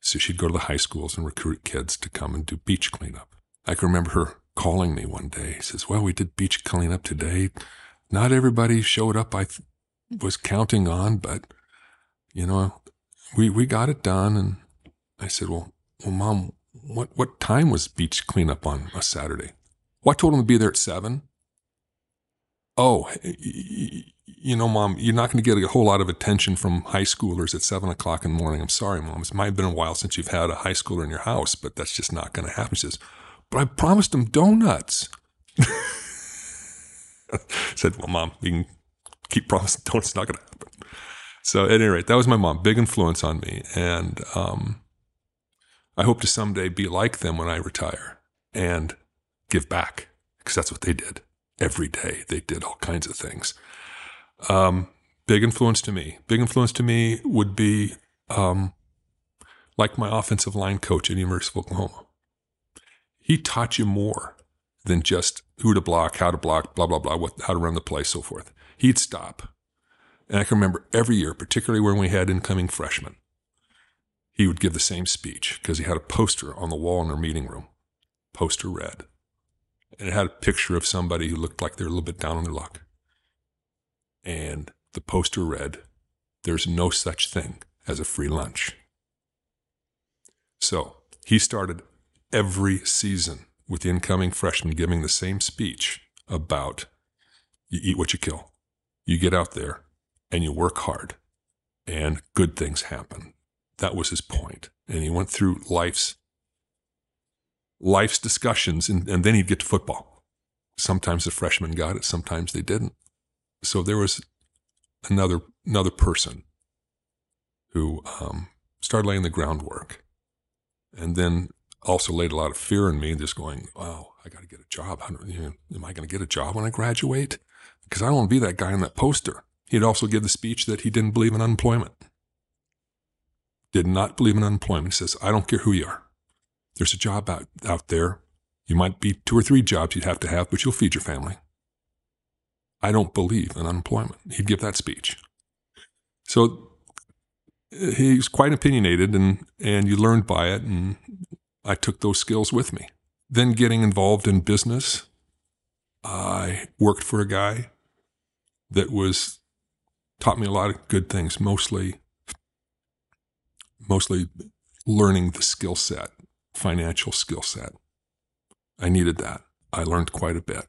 so she'd go to the high schools and recruit kids to come and do beach cleanup. I can remember her calling me one day. She says, well, we did beach cleanup today. Not everybody showed up I was counting on, but, you know, we got it done. And I said, well, Mom, What time was beach cleanup on a Saturday? Well, I told him to be there at 7. Oh, you know, Mom, you're not going to get a whole lot of attention from high schoolers at 7 o'clock in the morning. I'm sorry, Mom. It might have been a while since you've had a high schooler in your house, but that's just not going to happen. She says, but I promised him donuts. I said, well, Mom, you can keep promising donuts. It's not going to happen. So at any rate, that was my mom. Big influence on me. And I hope to someday be like them when I retire and give back, because that's what they did. Every day they did all kinds of things. Big influence to me. Big influence to me would be like my offensive line coach at the University of Oklahoma. He taught you more than just who to block, how to block, blah, blah, blah, how to run the play, so forth. He'd stop. And I can remember every year, particularly when we had incoming freshmen, he would give the same speech because he had a poster on the wall in our meeting room, poster red. And it had a picture of somebody who looked like they're a little bit down on their luck. And the poster read, there's no such thing as a free lunch. So he started every season with the incoming freshmen giving the same speech about you eat what you kill. You get out there and you work hard and good things happen. That was his point. And he went through life's discussions, and then he'd get to football. Sometimes the freshmen got it, sometimes they didn't. So there was another person who started laying the groundwork, and then also laid a lot of fear in me, just going, wow, I got to get a job. Am I going to get a job when I graduate? Because I don't want to be that guy on that poster. He'd also give the speech that he didn't believe in unemployment. Did not believe in unemployment. He says, I don't care who you are. There's a job out there. You might be 2 or 3 jobs you'd have to have, but you'll feed your family. I don't believe in unemployment. He'd give that speech. So he's quite opinionated, and you learned by it, and I took those skills with me. Then getting involved in business, I worked for a guy that taught me a lot of good things, mostly learning the skill set, financial skill set. I needed that. I learned quite a bit.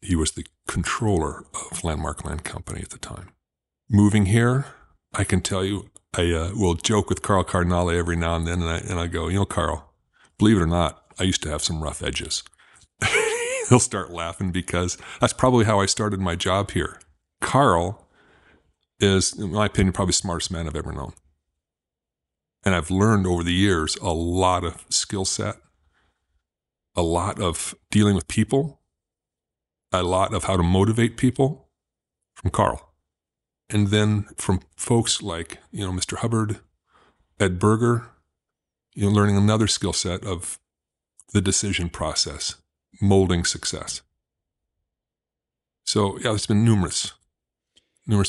He was the controller of Landmark Land Company at the time. Moving here, I can tell you, I will joke with Carl Carnelli every now and then, and I go, you know, Carl, believe it or not, I used to have some rough edges. He'll start laughing because that's probably how I started my job here. Carl is, in my opinion, probably the smartest man I've ever known. And I've learned over the years a lot of skill set, a lot of dealing with people, a lot of how to motivate people from Carl. And then from folks like, you know, Mr. Hubbard, Ed Berger, you know, learning another skill set of the decision process, molding success. So, yeah, it's been numerous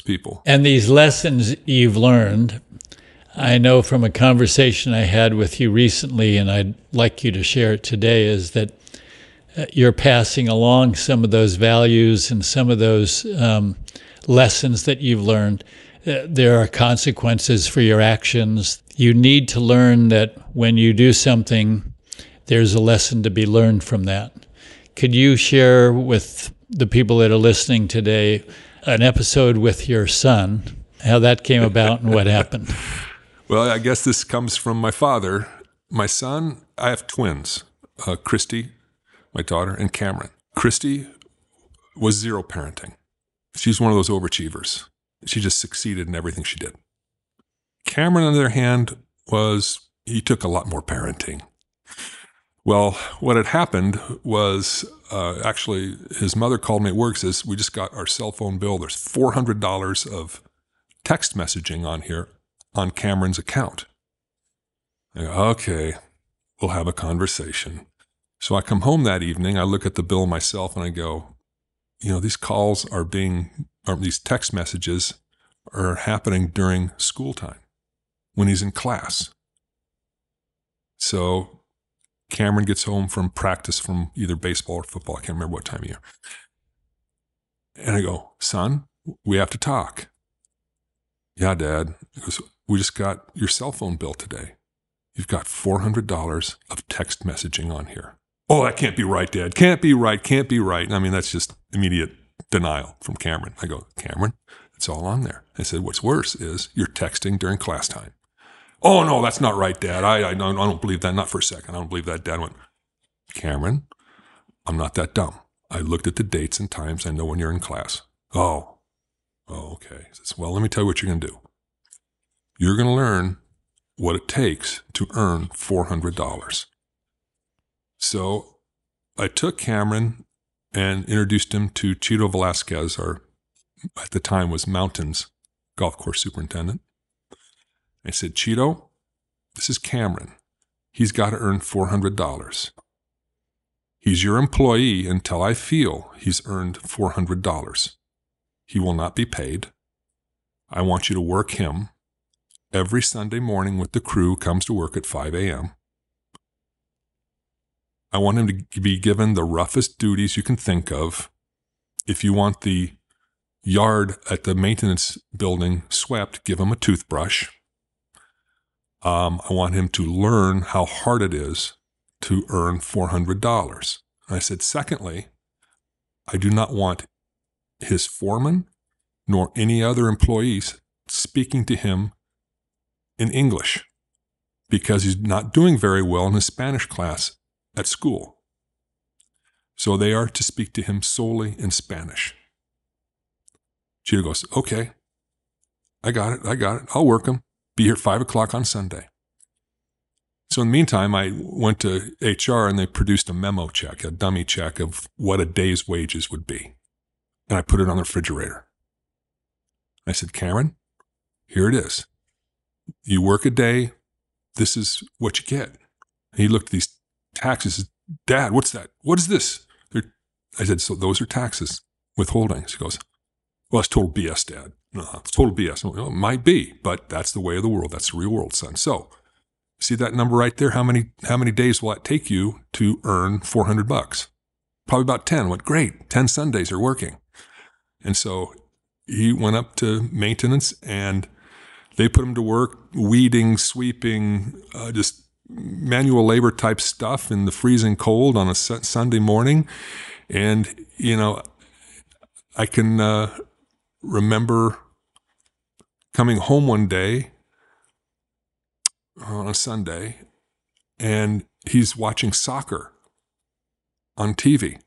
people. And these lessons you've learned, I know from a conversation I had with you recently, and I'd like you to share it today, is that you're passing along some of those values and some of those lessons that you've learned. There are consequences for your actions. You need to learn that when you do something, there's a lesson to be learned from that. Could you share with the people that are listening today an episode with your son, how that came about and what happened? Well, I guess this comes from my father. My son, I have twins, Christy, my daughter, and Cameron. Christy was zero parenting. She's one of those overachievers. She just succeeded in everything she did. Cameron, on the other hand, he took a lot more parenting. Well, what had happened was actually his mother called me at work, says, we just got our cell phone bill. There's $400 of text messaging on here on Cameron's account. I go, okay, we'll have a conversation. So I come home that evening, I look at the bill myself and I go, you know, these calls these text messages are happening during school time when he's in class. So Cameron gets home from practice from either baseball or football. I can't remember what time of year. And I go, son, we have to talk. Yeah, Dad. He goes, we just got your cell phone bill today. You've got $400 of text messaging on here. Oh, that can't be right, Dad. Can't be right. Can't be right. I mean, that's just immediate denial from Cameron. I go, Cameron, it's all on there. I said, what's worse is you're texting during class time. Oh, no, that's not right, Dad. I don't believe that. Not for a second. I don't believe that, Dad. I went, Cameron, I'm not that dumb. I looked at the dates and times. I know when you're in class. Oh, okay. He says, well, let me tell you what you're going to do. You're going to learn what it takes to earn $400. So I took Cameron and introduced him to Cheeto Velasquez, our, at the time was Mountains golf course superintendent. I said, Cheeto, this is Cameron. He's got to earn $400. He's your employee until I feel he's earned $400. He will not be paid. I want you to work him. Every Sunday morning with the crew, comes to work at 5 a.m. I want him to be given the roughest duties you can think of. If you want the yard at the maintenance building swept, give him a toothbrush. I want him to learn how hard it is to earn $400. And I said, secondly, I do not want his foreman nor any other employees speaking to him in English because he's not doing very well in his Spanish class at school. So they are to speak to him solely in Spanish. Cheetah goes, okay, I got it. I'll work him. Be here 5 o'clock on Sunday. So in the meantime, I went to HR and they produced a memo check, a dummy check of what a day's wages would be. And I put it on the refrigerator. I said, Cameron, here it is. You work a day, this is what you get. And he looked at these taxes. Dad, what's that? What is this? I said, so those are taxes, withholdings. He goes, well, that's total BS, Dad. No, it's total BS. Well, it might be, but that's the way of the world. That's the real world, son. So see that number right there? How many days will it take you to earn $400? Probably about 10. I went, great. 10 Sundays are working. And so he went up to maintenance and they put him to work weeding, sweeping, just manual labor type stuff in the freezing cold on a Sunday morning. And, you know, I can remember coming home one day on a Sunday and he's watching soccer on TV.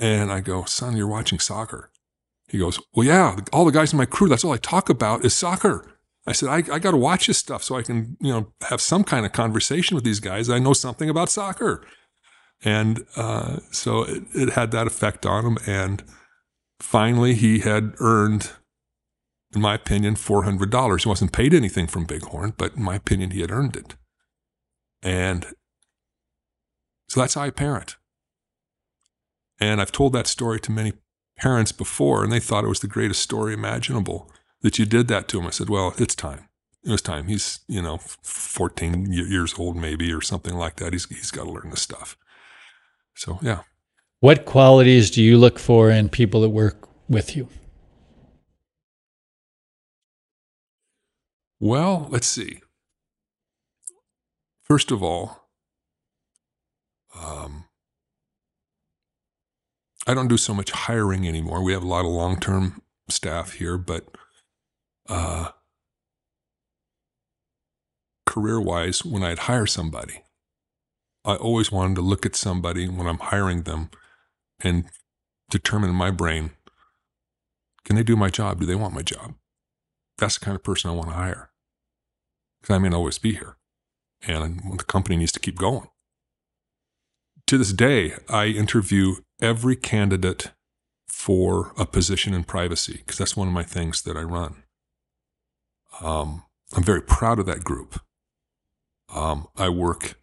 And I go, son, you're watching soccer. He goes, well, yeah, all the guys in my crew, that's all I talk about is soccer. I said, I got to watch this stuff so I can, you know, have some kind of conversation with these guys. I know something about soccer. And so it had that effect on him. And finally, he had earned, in my opinion, $400. He wasn't paid anything from Bighorn, but in my opinion, he had earned it. And so that's how I parent. And I've told that story to many parents before, and they thought it was the greatest story imaginable that you did that to him. I said, well, it's time. It was time. He's, you know, 14 years old maybe or something like that. He's got to learn this stuff. So, yeah. What qualities do you look for in people that work with you? Well, let's see. First of all, I don't do so much hiring anymore. We have a lot of long-term staff here, but career-wise, when I'd hire somebody, I always wanted to look at somebody when I'm hiring them and determine in my brain, can they do my job? Do they want my job? That's the kind of person I want to hire because I may not always be here, and the company needs to keep going. To this day, I interview every candidate for a position in privacy because that's one of my things that I run. I'm very proud of that group. I work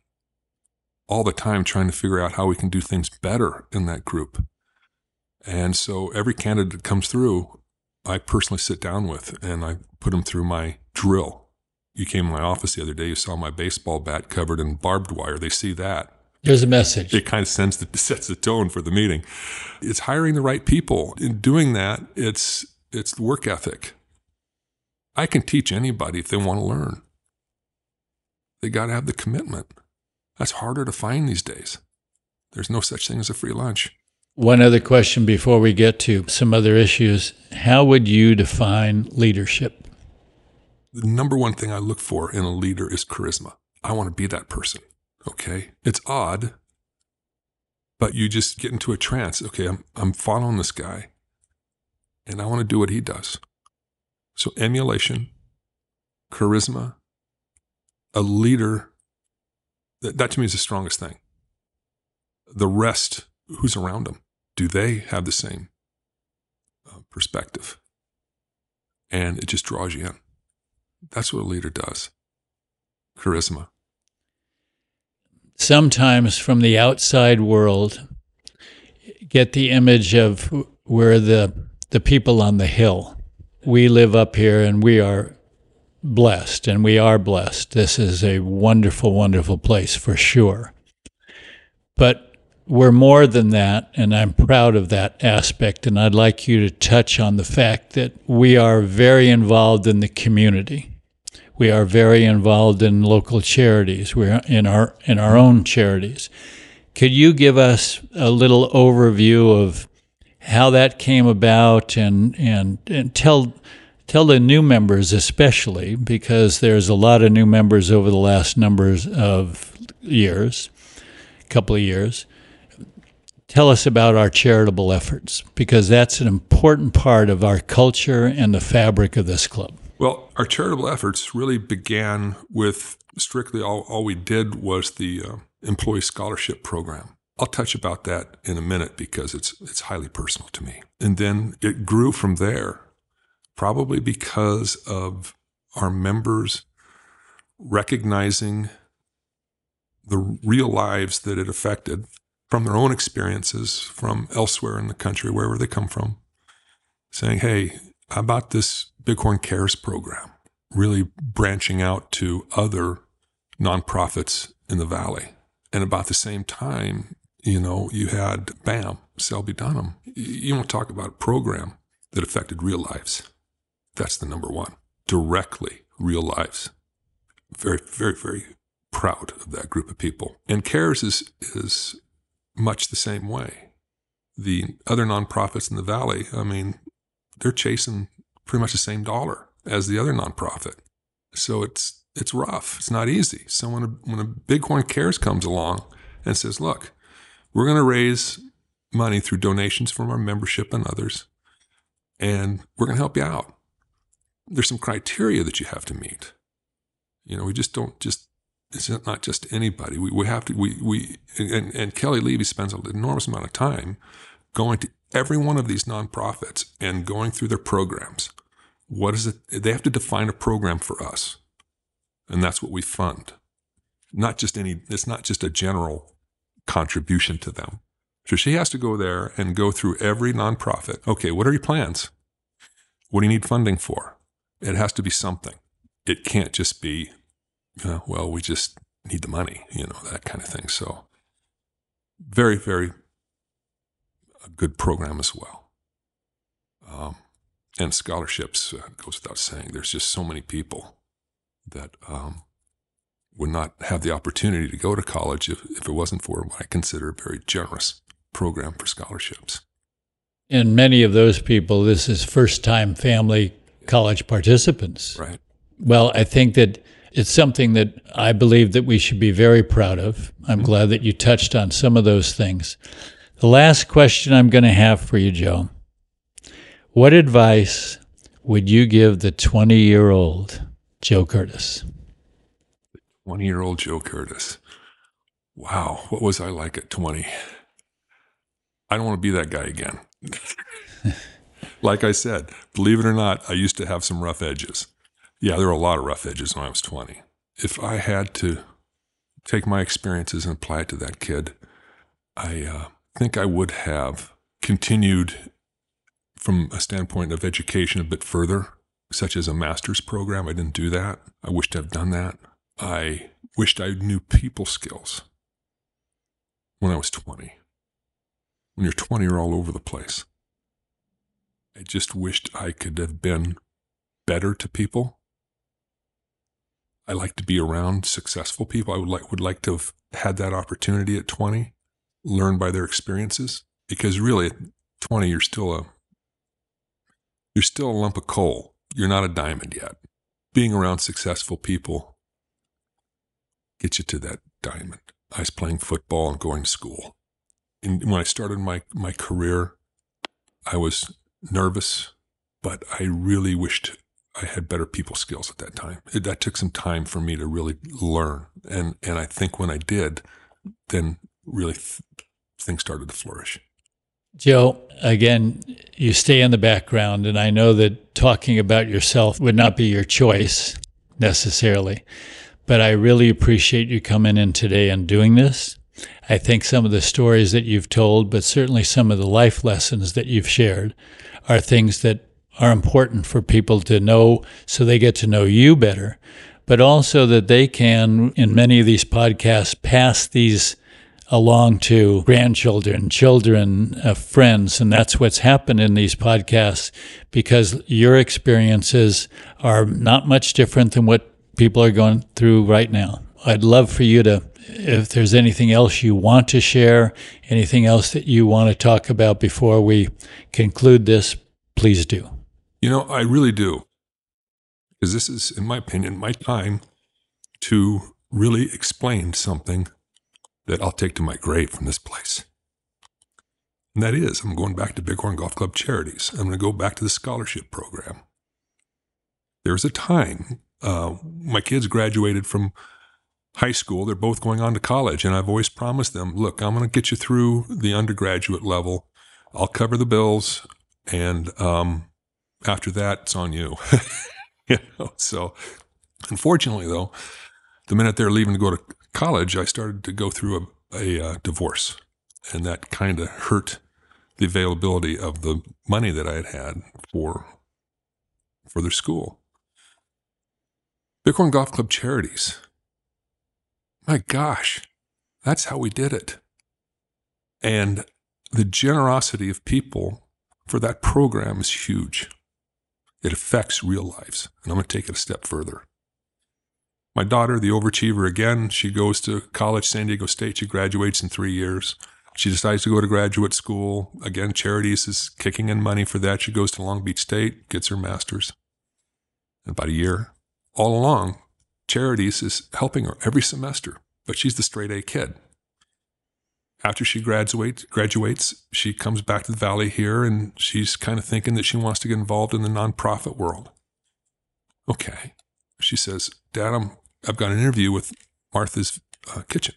all the time trying to figure out how we can do things better in that group. And so every candidate that comes through, I personally sit down with and I put them through my drill. You came to my office the other day, you saw my baseball bat covered in barbed wire. They see that. There's a message. It kind of sets the tone for the meeting. It's hiring the right people. In doing that, it's work ethic. I can teach anybody if they want to learn. They got to have the commitment. That's harder to find these days. There's no such thing as a free lunch. One other question before we get to some other issues. How would you define leadership? The number one thing I look for in a leader is charisma. I want to be that person, okay? It's odd, but you just get into a trance. Okay, I'm following this guy, and I want to do what he does. So emulation, charisma, a leader, that to me is the strongest thing. The rest, who's around them? Do they have the same perspective? And it just draws you in. That's what a leader does. Charisma. Sometimes from the outside world, get the image of we're the people on the hill. We live up here and we are blessed, and we are blessed. This is a wonderful, wonderful place for sure. But we're more than that, and I'm proud of that aspect, and I'd like you to touch on the fact that we are very involved in the community. We are very involved in local charities. We're in our own charities. Could you give us a little overview of how that came about, and tell the new members especially, because there's a lot of new members over the last numbers of years, couple of years. Tell us about our charitable efforts, because that's an important part of our culture and the fabric of this club. Well, our charitable efforts really began with strictly all we did was the employee scholarship program. I'll touch about that in a minute because it's highly personal to me. And then it grew from there, probably because of our members recognizing the real lives that it affected, from their own experiences from elsewhere in the country, wherever they come from, saying, hey, how about this Bighorn CARES program? Really branching out to other nonprofits in the valley. And about the same time, you had BAM, Selby Dunham. You want to talk about a program that affected real lives. That's the number one. Directly real lives. Very, very, very proud of that group of people. And CARES is much the same way. The other nonprofits in the valley, they're chasing pretty much the same dollar as the other nonprofit. So it's rough. It's not easy. So when a Bighorn CARES comes along and says, look, we're going to raise money through donations from our membership and others, and we're going to help you out. There's some criteria that you have to meet. We just don't just... It's not just anybody. We have to, and Kelly Levy spends an enormous amount of time going to every one of these nonprofits and going through their programs. What is it? They have to define a program for us. And that's what we fund. It's not just a general contribution to them. So she has to go there and go through every nonprofit. Okay, what are your plans? What do you need funding for? It has to be something. It can't just be, we just need the money, that kind of thing. So very, very a good program as well. And scholarships, goes without saying. There's just so many people that would not have the opportunity to go to college if it wasn't for what I consider a very generous program for scholarships. And many of those people, this is first-time family college participants. Right. Well, I think that it's something that I believe that we should be very proud of. I'm glad that you touched on some of those things. The last question I'm going to have for you, Joe. What advice would you give the 20-year-old Joe Curtis? 20-year-old Joe Curtis. Wow, what was I like at 20? I don't want to be that guy again. Like I said, believe it or not, I used to have some rough edges. Yeah, there were a lot of rough edges when I was 20. If I had to take my experiences and apply it to that kid, I think I would have continued from a standpoint of education a bit further, such as a master's program. I didn't do that. I wished I'd done that. I wished I knew people skills when I was 20. When you're 20, you're all over the place. I just wished I could have been better to people. I like to be around successful people. I would like to have had that opportunity at 20, learn by their experiences, because really at 20 you're still a lump of coal. You're not a diamond yet. Being around successful people gets you to that diamond. I was playing football and going to school. And when I started my career, I was nervous, but I really wished I had better people skills at that time. That took some time for me to really learn. And I think when I did, then really things started to flourish. Joe, again, you stay in the background, and I know that talking about yourself would not be your choice necessarily, but I really appreciate you coming in today and doing this. I think some of the stories that you've told, but certainly some of the life lessons that you've shared, are things that are important for people to know so they get to know you better, but also that they can, in many of these podcasts, pass these along to grandchildren, children, friends, and that's what's happened in these podcasts, because your experiences are not much different than what people are going through right now. I'd love for you to, if there's anything else you want to share, anything else that you want to talk about before we conclude this, please do. You know, I really do, because this is, in my opinion, my time to really explain something that I'll take to my grave from this place. And that is, I'm going back to Bighorn Golf Club Charities. I'm going to go back to the scholarship program. There was a time, my kids graduated from high school. They're both going on to college. And I've always promised them, look, I'm going to get you through the undergraduate level. I'll cover the bills. And after that, it's on you. You know? So unfortunately, though, the minute they're leaving to go to college, I started to go through a divorce, and that kind of hurt the availability of the money that I had for their school. Bighorn Golf Club Charities. My gosh, that's how we did it. And the generosity of people for that program is huge. It affects real lives, and I'm going to take it a step further. My daughter, the overachiever again, she goes to college, San Diego State. She graduates in 3 years. She decides to go to graduate school. Again, Charities is kicking in money for that. She goes to Long Beach State, gets her master's in about a year. All along, Charities is helping her every semester, but she's the straight A kid. After she graduates, she comes back to the Valley here, and she's kind of thinking that she wants to get involved in the nonprofit world. Okay. She says, Dad, I've got an interview with Martha's Kitchen.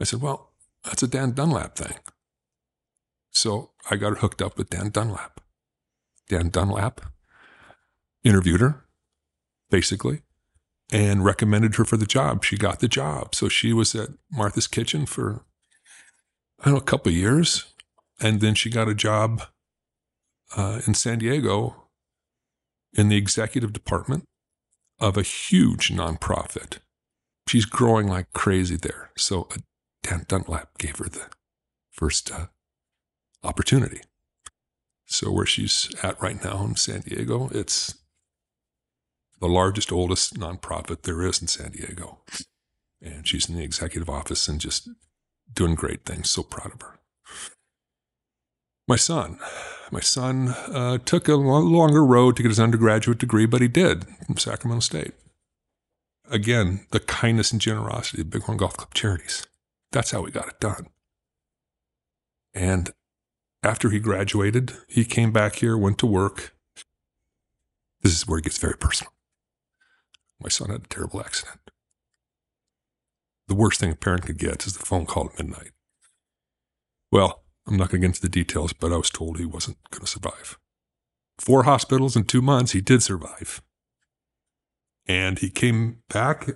I said, well, that's a Dan Dunlap thing. So I got her hooked up with Dan Dunlap. Dan Dunlap interviewed her, basically, and recommended her for the job. She got the job. So she was at Martha's Kitchen for, I don't know, a couple of years. And then she got a job in San Diego in the executive department of a huge nonprofit. She's growing like crazy there. So Dan Dunlap gave her the first opportunity. So where she's at right now in San Diego, it's the largest, oldest nonprofit there is in San Diego. And she's in the executive office and just doing great things. So proud of her. My son took a longer road to get his undergraduate degree, but he did from Sacramento State. Again, the kindness and generosity of Bighorn Golf Club Charities. That's how we got it done. And after he graduated, he came back here, went to work. This is where it gets very personal. My son had a terrible accident. The worst thing a parent could get is the phone call at midnight. Well, I'm not going to get into the details, but I was told he wasn't going to survive. 4 hospitals in 2 months, he did survive. And he came back,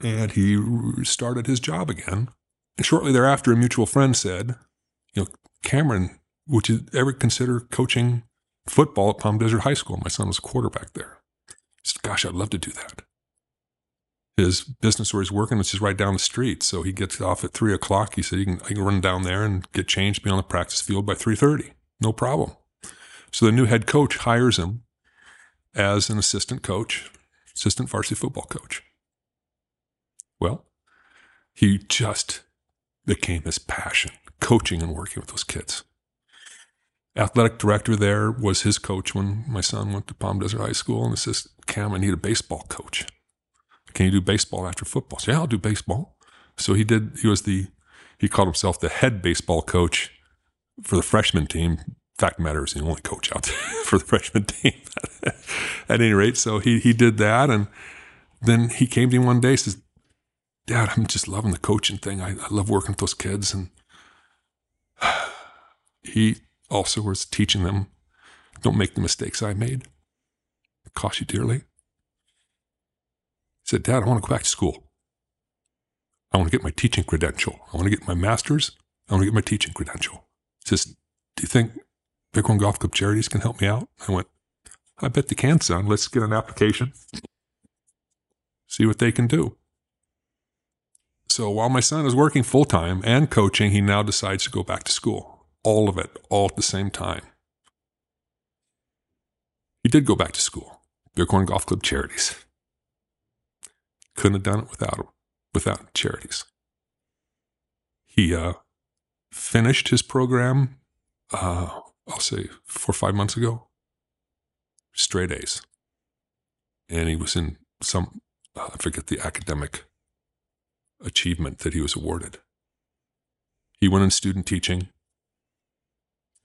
and he started his job again. And shortly thereafter, a mutual friend said, you know, Cameron, would you ever consider coaching football at Palm Desert High School? My son was a quarterback there. I said, gosh, I'd love to do that. His business where he's working is just right down the street. So he gets off at 3 o'clock. He said, I can run down there and get changed, be on the practice field by 3:30. No problem. So the new head coach hires him as an assistant coach. assistant varsity football coach. Well, he just became his passion, coaching and working with those kids. Athletic director there was his coach when my son went to Palm Desert High School, and he says, "Cam, I need a baseball coach. Can you do baseball after football?" I said, "Yeah, I'll do baseball." So he did. He called himself the head baseball coach for the freshman team. Fact matters, the only coach out there for the freshman team. At any rate, so he did that, and then he came to me one day and says, "Dad, I'm just loving the coaching thing. I love working with those kids." And he also was teaching them, don't make the mistakes I made. It cost you dearly. He said, "Dad, I want to go back to school. I want to get my teaching credential. I want to get my master's. I want to get my teaching credential." He says, "Do you think Bighorn Golf Club Charities can help me out?" I went, "I bet they can, son. Let's get an application. See what they can do." So while my son is working full-time and coaching, he now decides to go back to school. All of it, all at the same time. He did go back to school. Bighorn Golf Club Charities. Couldn't have done it without charities. He finished his program, I'll say 4 or 5 months ago. Straight A's. And he was in some, I forget the academic achievement that he was awarded. He went in student teaching.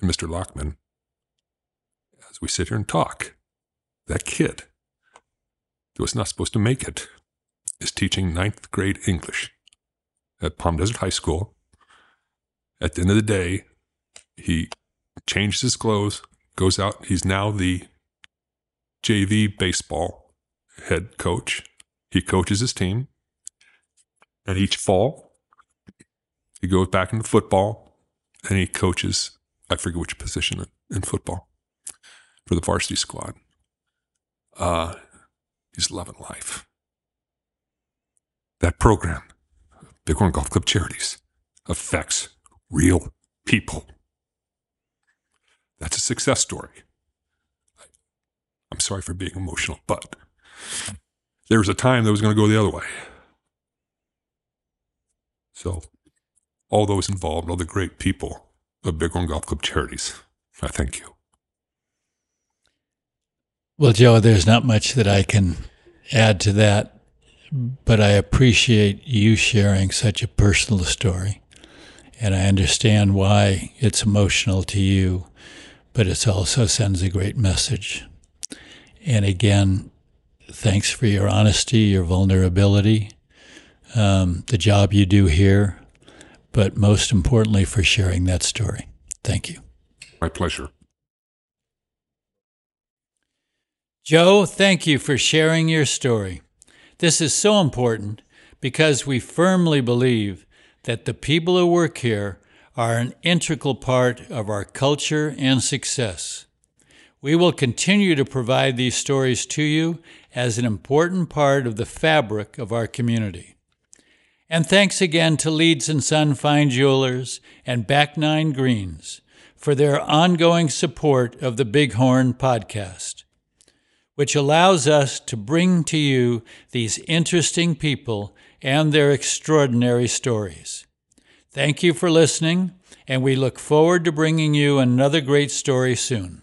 And Mr. Lockman, as we sit here and talk, that kid that was not supposed to make it is teaching 9th grade English at Palm Desert High School. At the end of the day, he changes his clothes, goes out. He's now the JV baseball head coach. He coaches his team. And each fall, he goes back into football, and he coaches, I forget which position in football, for the varsity squad. He's loving life. That program, Bighorn Golf Club Charities, affects real people. That's a success story. I'm sorry for being emotional, but there was a time that was going to go the other way. So all those involved, all the great people of Bighorn Golf Club Charities, I thank you. Well, Joe, there's not much that I can add to that, but I appreciate you sharing such a personal story. And I understand why it's emotional to you, but it also sends a great message. And again, thanks for your honesty, your vulnerability, the job you do here, but most importantly for sharing that story. Thank you. My pleasure. Joe, thank you for sharing your story. This is so important because we firmly believe that the people who work here are an integral part of our culture and success. We will continue to provide these stories to you as an important part of the fabric of our community. And thanks again to Leeds and Son Fine Jewelers and Back Nine Greens for their ongoing support of the Bighorn Podcast, which allows us to bring to you these interesting people and their extraordinary stories. Thank you for listening, and we look forward to bringing you another great story soon.